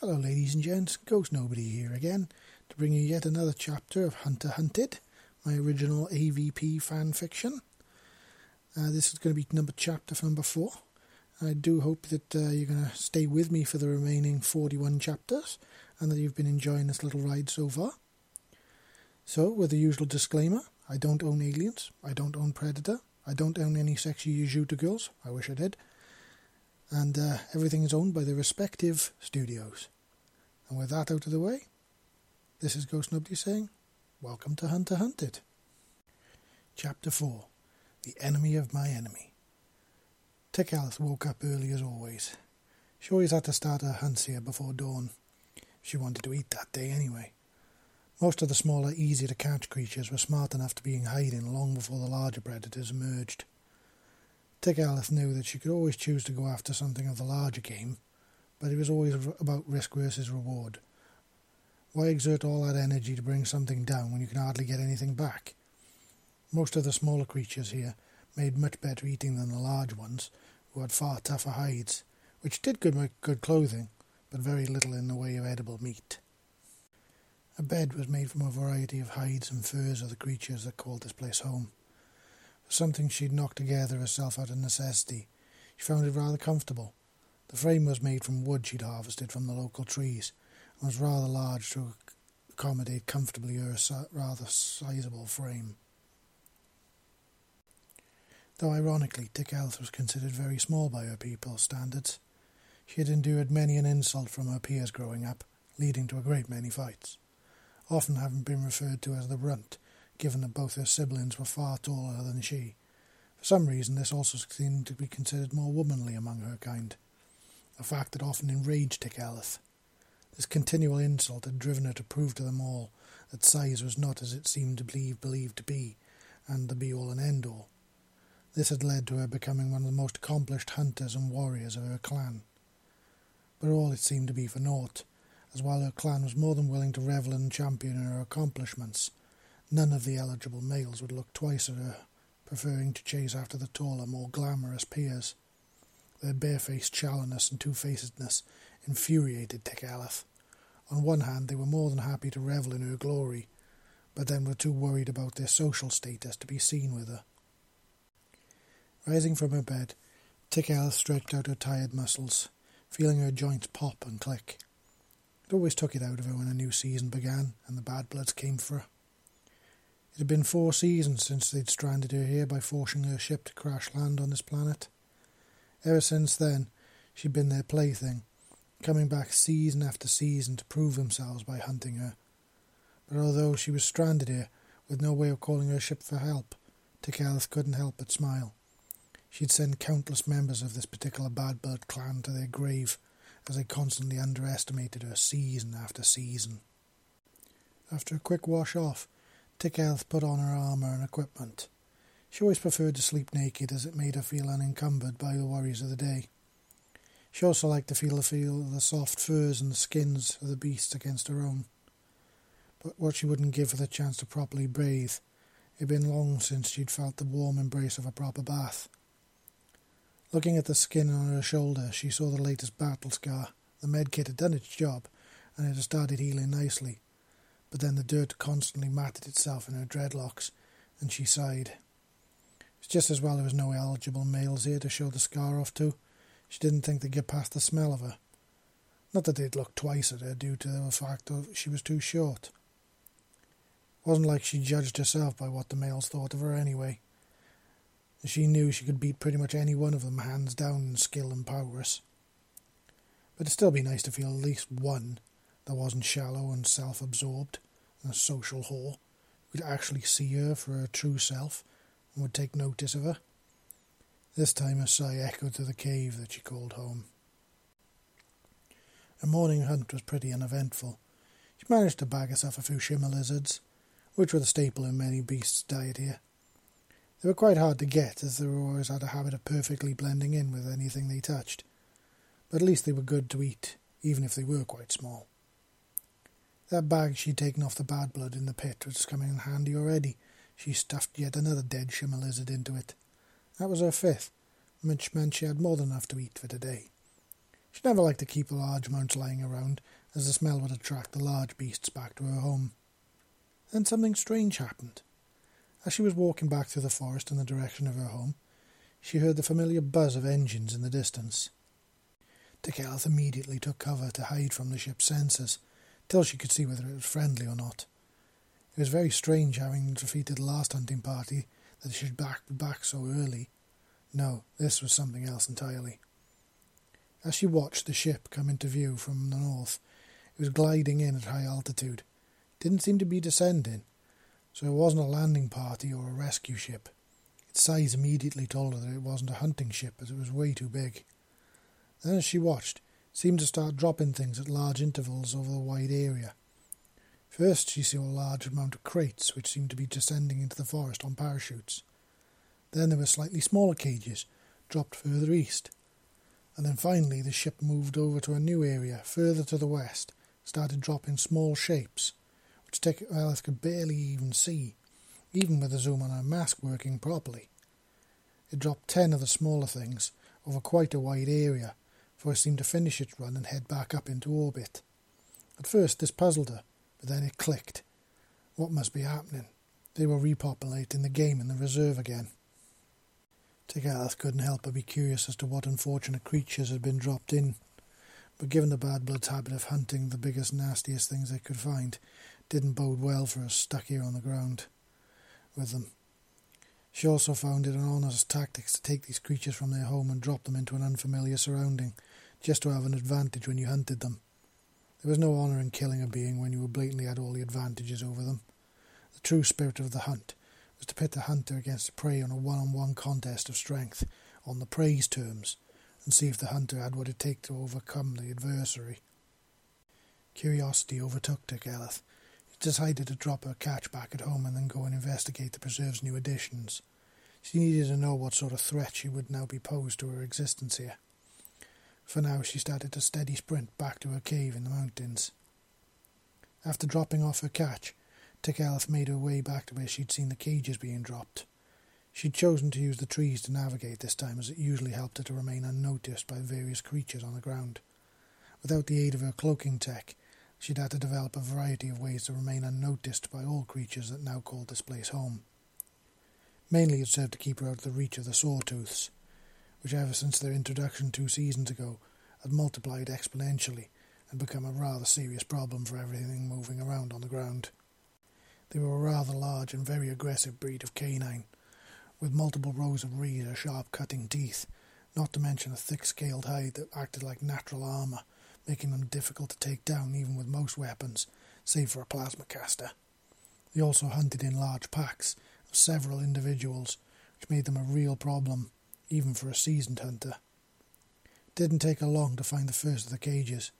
Hello ladies and gents, Ghost Nobody here again to bring you yet another chapter of Hunter Hunted, my original AVP fan fiction. This is going to be chapter number 4. I do hope that you're going to stay with me for the remaining 41 chapters and that you've been enjoying this little ride so far. So, with the usual disclaimer, I don't own Aliens, I don't own Predator, I don't own any sexy Yautja girls, I wish I did, and everything is owned by their respective studios. And with that out of the way, this is Ghost Nobody saying, welcome to Hunter Hunted. Chapter 4, The Enemy of My Enemy. Tik'eleth woke up early as always. She always had to start her hunts here before dawn. She wanted to eat that day anyway. Most of the smaller, easy-to-catch creatures were smart enough to be in hiding long before the larger predators emerged. Tik'eleth knew that she could always choose to go after something of the larger game, but it was always about risk versus reward. Why exert all that energy to bring something down when you can hardly get anything back? Most of the smaller creatures here made much better eating than the large ones, who had far tougher hides, which did make good clothing, but very little in the way of edible meat. A bed was made from a variety of hides and furs of the creatures that called this place home. For something she'd knocked together herself out of necessity, she found it rather comfortable. The frame was made from wood she'd harvested from the local trees, and was rather large to accommodate comfortably her rather sizable frame. Though ironically, Tik'eleth was considered very small by her people's standards. She had endured many an insult from her peers growing up, leading to a great many fights, often having been referred to as the runt, given that both her siblings were far taller than she. For some reason, this also seemed to be considered more womanly among her kind, a fact that often enraged Tik'eleth. This continual insult had driven her to prove to them all that size was not as it seemed to be believed to be, and the be-all and end-all. This had led to her becoming one of the most accomplished hunters and warriors of her clan. But all it seemed to be for naught, as while her clan was more than willing to revel and champion her accomplishments, none of the eligible males would look twice at her, preferring to chase after the taller, more glamorous peers. Their barefaced shallowness and two-facedness infuriated Tik'eleth. On one hand, they were more than happy to revel in her glory, but then were too worried about their social status to be seen with her. Rising from her bed, Tik'eleth stretched out her tired muscles, feeling her joints pop and click. It always took it out of her when a new season began and the Bad Bloods came for her. It had been 4 seasons since they'd stranded her here by forcing her ship to crash land on this planet. Ever since then, she'd been their plaything, coming back season after season to prove themselves by hunting her. But although she was stranded here, with no way of calling her ship for help, Tik'eleth couldn't help but smile. She'd sent countless members of this particular Bad Bird clan to their grave, as they constantly underestimated her season after season. After a quick wash-off, Tik'eleth put on her armour and equipment. She always preferred to sleep naked as it made her feel unencumbered by the worries of the day. She also liked to feel the soft furs and the skins of the beasts against her own. But what she wouldn't give for the chance to properly bathe, it had been long since she'd felt the warm embrace of a proper bath. Looking at the skin on her shoulder, she saw the latest battle scar. The medkit had done its job, and it had started healing nicely. But then the dirt constantly matted itself in her dreadlocks, and she sighed. It's just as well there was no eligible males here to show the scar off to. She didn't think they'd get past the smell of her. Not that they'd look twice at her due to the fact that she was too short. It wasn't like she judged herself by what the males thought of her anyway. She knew she could beat pretty much any one of them hands down in skill and prowess. But it'd still be nice to feel at least one that wasn't shallow and self-absorbed and a social whore, who could actually see her for her true self and would take notice of her. This time her sigh echoed through the cave that she called home. Her morning hunt was pretty uneventful. She managed to bag herself a few shimmer lizards, which were the staple in many beasts' diet here. They were quite hard to get, as they always had a habit of perfectly blending in with anything they touched. But at least they were good to eat, even if they were quite small. That bag she'd taken off the Bad Blood in the pit was coming in handy already. She stuffed yet another dead shimmer lizard into it. That was her 5th, which meant she had more than enough to eat for today. She never liked to keep large amounts lying around, as the smell would attract the large beasts back to her home. Then something strange happened. As she was walking back through the forest in the direction of her home, she heard the familiar buzz of engines in the distance. Tik'eleth immediately took cover to hide from the ship's sensors, till she could see whether it was friendly or not. It was very strange having defeated the last hunting party that it should be back so early. No, this was something else entirely. As she watched the ship come into view from the north, it was gliding in at high altitude. It didn't seem to be descending, so it wasn't a landing party or a rescue ship. Its size immediately told her that it wasn't a hunting ship, as it was way too big. Then as she watched, it seemed to start dropping things at large intervals over the wide area. First she saw a large amount of crates which seemed to be descending into the forest on parachutes. Then there were slightly smaller cages, dropped further east. And then finally the ship moved over to a new area, further to the west, started dropping small shapes, which Tik'eleth could barely even see, even with the zoom on her mask working properly. It dropped 10 of the smaller things over quite a wide area, for it seemed to finish its run and head back up into orbit. At first this puzzled her, but then it clicked. What must be happening? They were repopulating the game in the reserve again. Tik'eleth couldn't help but be curious as to what unfortunate creatures had been dropped in, but given the Bad Blood's habit of hunting the biggest, nastiest things they could find, it didn't bode well for us stuck here on the ground with them. She also found it an honest tactic to take these creatures from their home and drop them into an unfamiliar surrounding, just to have an advantage when you hunted them. There was no honour in killing a being when you blatantly had all the advantages over them. The true spirit of the hunt was to pit the hunter against the prey on a one-on-one contest of strength, on the prey's terms, and see if the hunter had what it took to overcome the adversary. Curiosity overtook Tik'eleth. She decided to drop her catch back at home and then go and investigate the preserve's new additions. She needed to know what sort of threat she would now be posed to her existence here. For now, she started a steady sprint back to her cave in the mountains. After dropping off her catch, Tik'eleth made her way back to where she'd seen the cages being dropped. She'd chosen to use the trees to navigate this time, as it usually helped her to remain unnoticed by various creatures on the ground. Without the aid of her cloaking tech, she'd had to develop a variety of ways to remain unnoticed by all creatures that now called this place home. Mainly it served to keep her out of the reach of the sawtooths, which ever since their introduction 2 seasons ago had multiplied exponentially and become a rather serious problem for everything moving around on the ground. They were a rather large and very aggressive breed of canine, with multiple rows of razor sharp cutting teeth, not to mention a thick-scaled hide that acted like natural armour, making them difficult to take down even with most weapons, save for a plasma caster. They also hunted in large packs of several individuals, which made them a real problem, even for a seasoned hunter. It didn't take her long to find the first of the cages.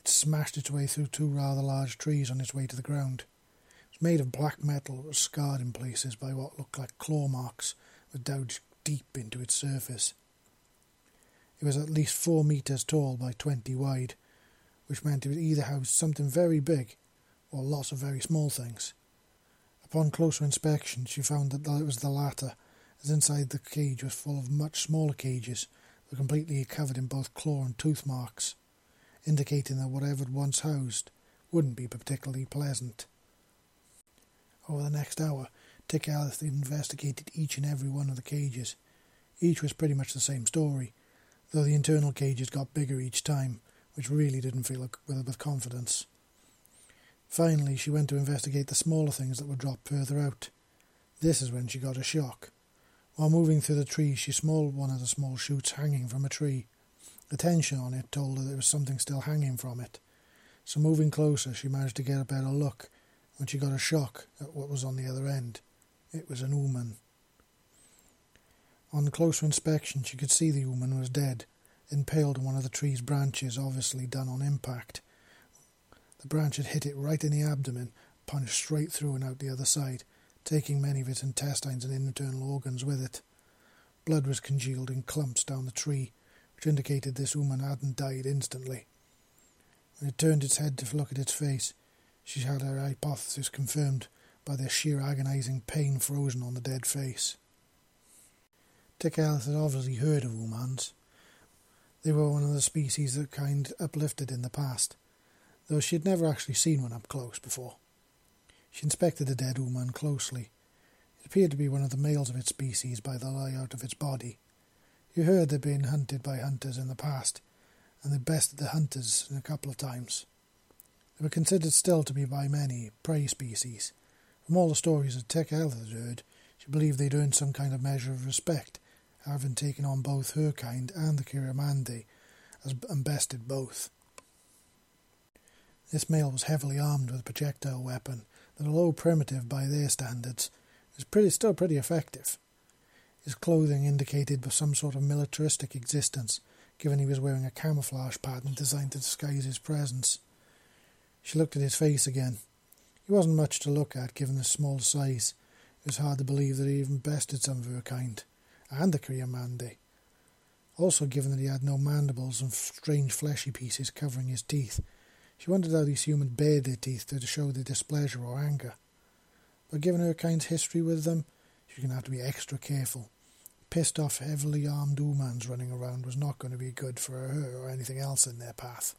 It smashed its way through 2 rather large trees on its way to the ground. It was made of black metal that was scarred in places by what looked like claw marks that gouged deep into its surface. It was at least 4 meters tall by 20 wide, which meant it would either house something very big or lots of very small things. Upon closer inspection, she found that it was the latter, as inside the cage was full of much smaller cages that were completely covered in both claw and tooth marks, indicating that whatever it once housed wouldn't be particularly pleasant. Over the next hour, Tik'eleth investigated each and every one of the cages. Each was pretty much the same story, though the internal cages got bigger each time, which really didn't fill her with confidence. Finally, she went to investigate the smaller things that were dropped further out. This is when she got a shock. While moving through the trees, she saw one of the small shoots hanging from a tree. The tension on it told her there was something still hanging from it. So moving closer, she managed to get a better look, when she got a shock at what was on the other end. It was an ooman. On closer inspection, she could see the ooman was dead, impaled on one of the tree's branches, obviously done on impact. The branch had hit it right in the abdomen, punched straight through and out the other side, taking many of its intestines and internal organs with it. Blood was congealed in clumps down the tree, which indicated this ooman hadn't died instantly. When it turned its head to look at its face, she had her hypothesis confirmed by the sheer agonizing pain frozen on the dead face. Tik'eleth had obviously heard of Umans, They were one of the species that kind uplifted in the past, though she had never actually seen one up close before. She inspected the dead woman closely. It appeared to be one of the males of its species by the layout of its body. You heard they'd been hunted by hunters in the past, and they bested the hunters in a couple of times. They were considered still to be by many prey species. From all the stories that Tik'eleth had heard, she believed they'd earned some kind of measure of respect, having taken on both her kind and the Kiramandi, and bested both. This male was heavily armed with a projectile weapon that, although primitive by their standards, was still pretty effective. His clothing indicated some sort of militaristic existence, given he was wearing a camouflage pattern designed to disguise his presence. She looked at his face again. He wasn't much to look at, given his small size. It was hard to believe that he even bested some of her kind, and the Kiramandi. Also, given that he had no mandibles and strange fleshy pieces covering his teeth, she wondered how these humans bared their teeth to show their displeasure or anger. But given her kind's history with them, she was going to have to be extra careful. Pissed off, heavily armed humans running around was not going to be good for her or anything else in their path.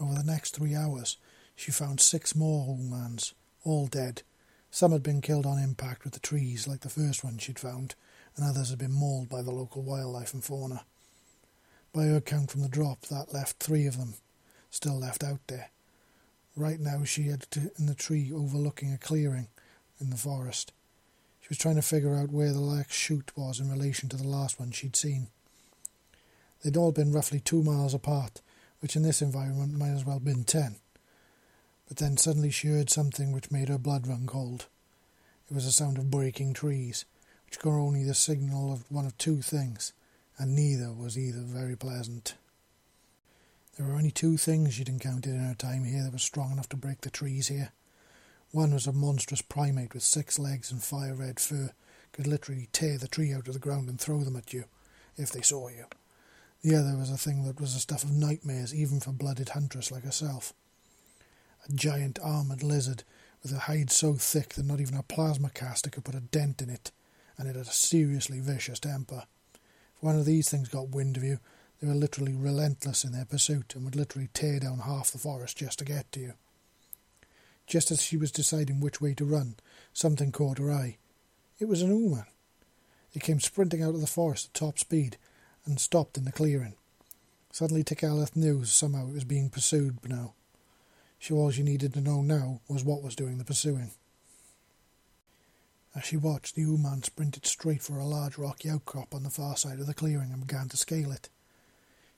Over the next 3 hours, she found 6 more humans, all dead. Some had been killed on impact with the trees, like the first one she'd found, and others had been mauled by the local wildlife and fauna. By her count from the drop, that left 3 of them still left out there. Right now she had in the tree overlooking a clearing in the forest. She was trying to figure out where the last shoot was in relation to the last one she'd seen. They'd all been roughly 2 miles apart, which in this environment might as well have been 10. But then suddenly she heard something which made her blood run cold. It was the sound of breaking trees, which were only the signal of one of 2 things, and neither was either very pleasant. There were only 2 things she'd encountered in her time here that were strong enough to break the trees here. One was a monstrous primate with 6 legs and fire red fur, could literally tear the tree out of the ground and throw them at you, if they saw you. The other was a thing that was the stuff of nightmares, even for blooded huntress like herself. A giant armoured lizard with a hide so thick that not even a plasma caster could put a dent in it, and it had a seriously vicious temper. If one of these things got wind of you, they were literally relentless in their pursuit and would literally tear down half the forest just to get to you. Just as she was deciding which way to run, something caught her eye. It was an Ooman. It came sprinting out of the forest at top speed and stopped in the clearing. Suddenly Tik'eleth knew somehow it was being pursued now. All she needed to know now was what was doing the pursuing. As she watched, the Ooman sprinted straight for a large rocky outcrop on the far side of the clearing and began to scale it.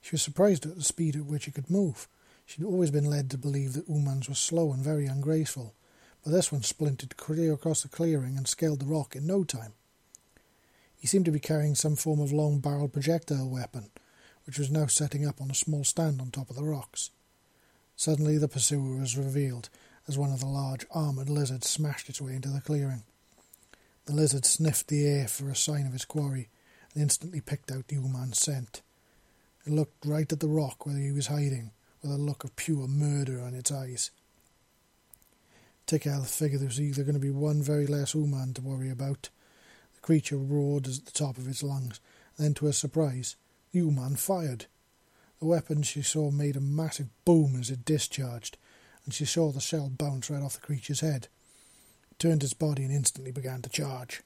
She was surprised at the speed at which it could move. She'd always been led to believe that Oomans were slow and very ungraceful, but this one splintered clear across the clearing and scaled the rock in no time. He seemed to be carrying some form of long-barreled projectile weapon, which was now setting up on a small stand on top of the rocks. Suddenly the pursuer was revealed as one of the large armoured lizards smashed its way into the clearing. The lizard sniffed the air for a sign of its quarry and instantly picked out the Ooman's scent. It looked right at the rock where he was hiding, with a look of pure murder on its eyes. Tik'eleth figured there was either going to be one very less Ooman to worry about. The creature roared at the top of its lungs, and then to her surprise, the Ooman fired. The weapon she saw made a massive boom as it discharged, and she saw the shell bounce right off the creature's head. It turned its body and instantly began to charge.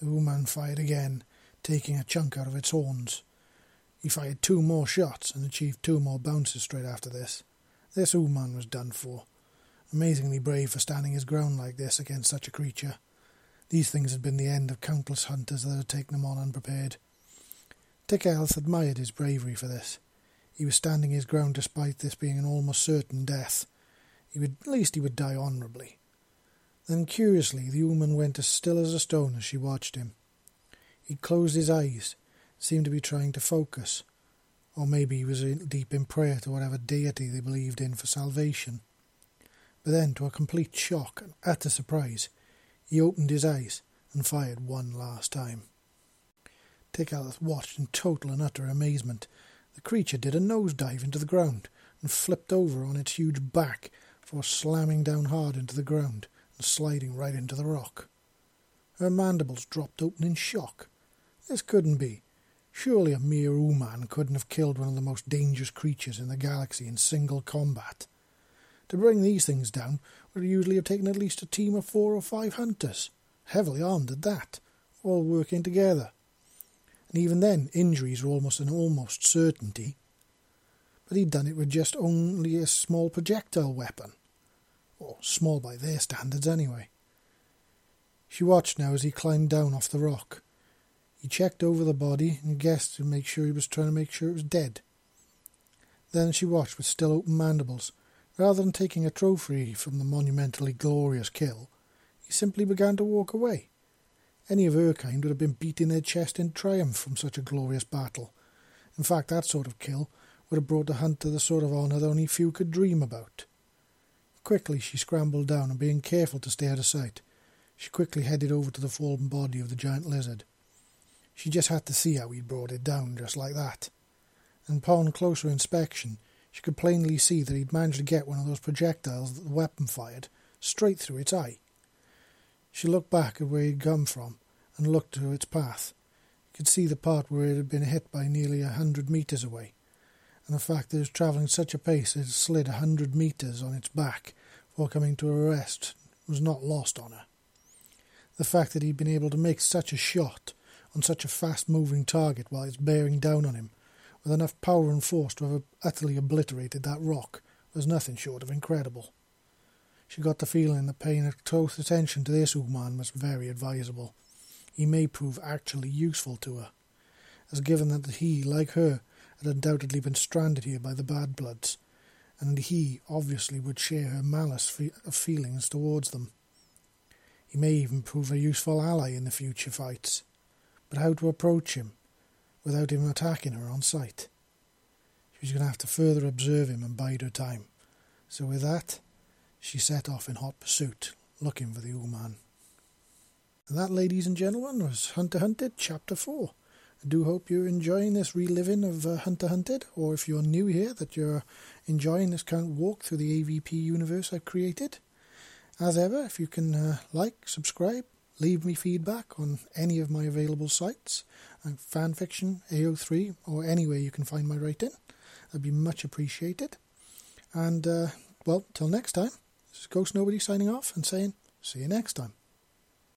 The Ooman fired again, taking a chunk out of its horns. He fired 2 more shots and achieved 2 more bounces straight after this. This Ooman was done for. Amazingly brave for standing his ground like this against such a creature. These things had been the end of countless hunters that had taken them on unprepared. Tik'eleth admired his bravery for this. He was standing his ground despite this being an almost certain death. At least he would die honourably. Then curiously the Ooman went as still as a stone as she watched him. He closed his eyes, seemed to be trying to focus. Or maybe he was deep in prayer to whatever deity they believed in for salvation. But then, to a complete shock and utter surprise, he opened his eyes and fired one last time. Tik'eleth watched in total and utter amazement. The creature did a nosedive into the ground and flipped over on its huge back before slamming down hard into the ground and sliding right into the rock. Her mandibles dropped open in shock. This couldn't be. Surely a mere Ooman couldn't have killed one of the most dangerous creatures in the galaxy in single combat. To bring these things down would usually have taken at least a team of 4 or 5 hunters, heavily armed at that, all working together. And even then, injuries were almost an almost certainty. But he'd done it with just only a small projectile weapon. Or small by their standards, anyway. She watched now as he climbed down off the rock. He checked over the body and guessed to make sure it was dead. Then she watched with still open mandibles. Rather than taking a trophy from the monumentally glorious kill, he simply began to walk away. Any of her kind would have been beating their chest in triumph from such a glorious battle. In fact, that sort of kill would have brought the hunter the sort of honour that only few could dream about. Quickly she scrambled down, and being careful to stay out of sight, she quickly headed over to the fallen body of the giant lizard. She just had to see how he'd brought it down just like that. And upon closer inspection, she could plainly see that he'd managed to get one of those projectiles that the weapon fired straight through its eye. She looked back at where he'd come from and looked to its path. You could see the part where it had been hit by nearly 100 meters away, and the fact that it was travelling such a pace it had slid 100 meters on its back before coming to a rest was not lost on her. The fact that he'd been able to make such a shot on such a fast-moving target while it's bearing down on him with enough power and force to have utterly obliterated that rock was nothing short of incredible. She got the feeling that paying close attention to this Ooman was very advisable. He may prove actually useful to her, as given that he, like her, had undoubtedly been stranded here by the Bad Bloods, and he obviously would share her malice of feelings towards them. He may even prove a useful ally in the future fights, but how to approach him without him attacking her on sight? She was going to have to further observe him and bide her time. So with that, she set off in hot pursuit, looking for the Ooman. And that, ladies and gentlemen, was Hunter Hunted Chapter 4. I do hope you're enjoying this reliving of Hunter Hunted, or if you're new here, that you're enjoying this current walk through the AVP universe I've created. As ever, if you can like, subscribe, leave me feedback on any of my available sites, like fanfiction, AO3, or anywhere you can find my writing. That'd be much appreciated. And, well, till next time, this is Ghost Nobody signing off and saying, see you next time.